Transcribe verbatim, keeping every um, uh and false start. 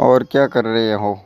और क्या कर रहे हो।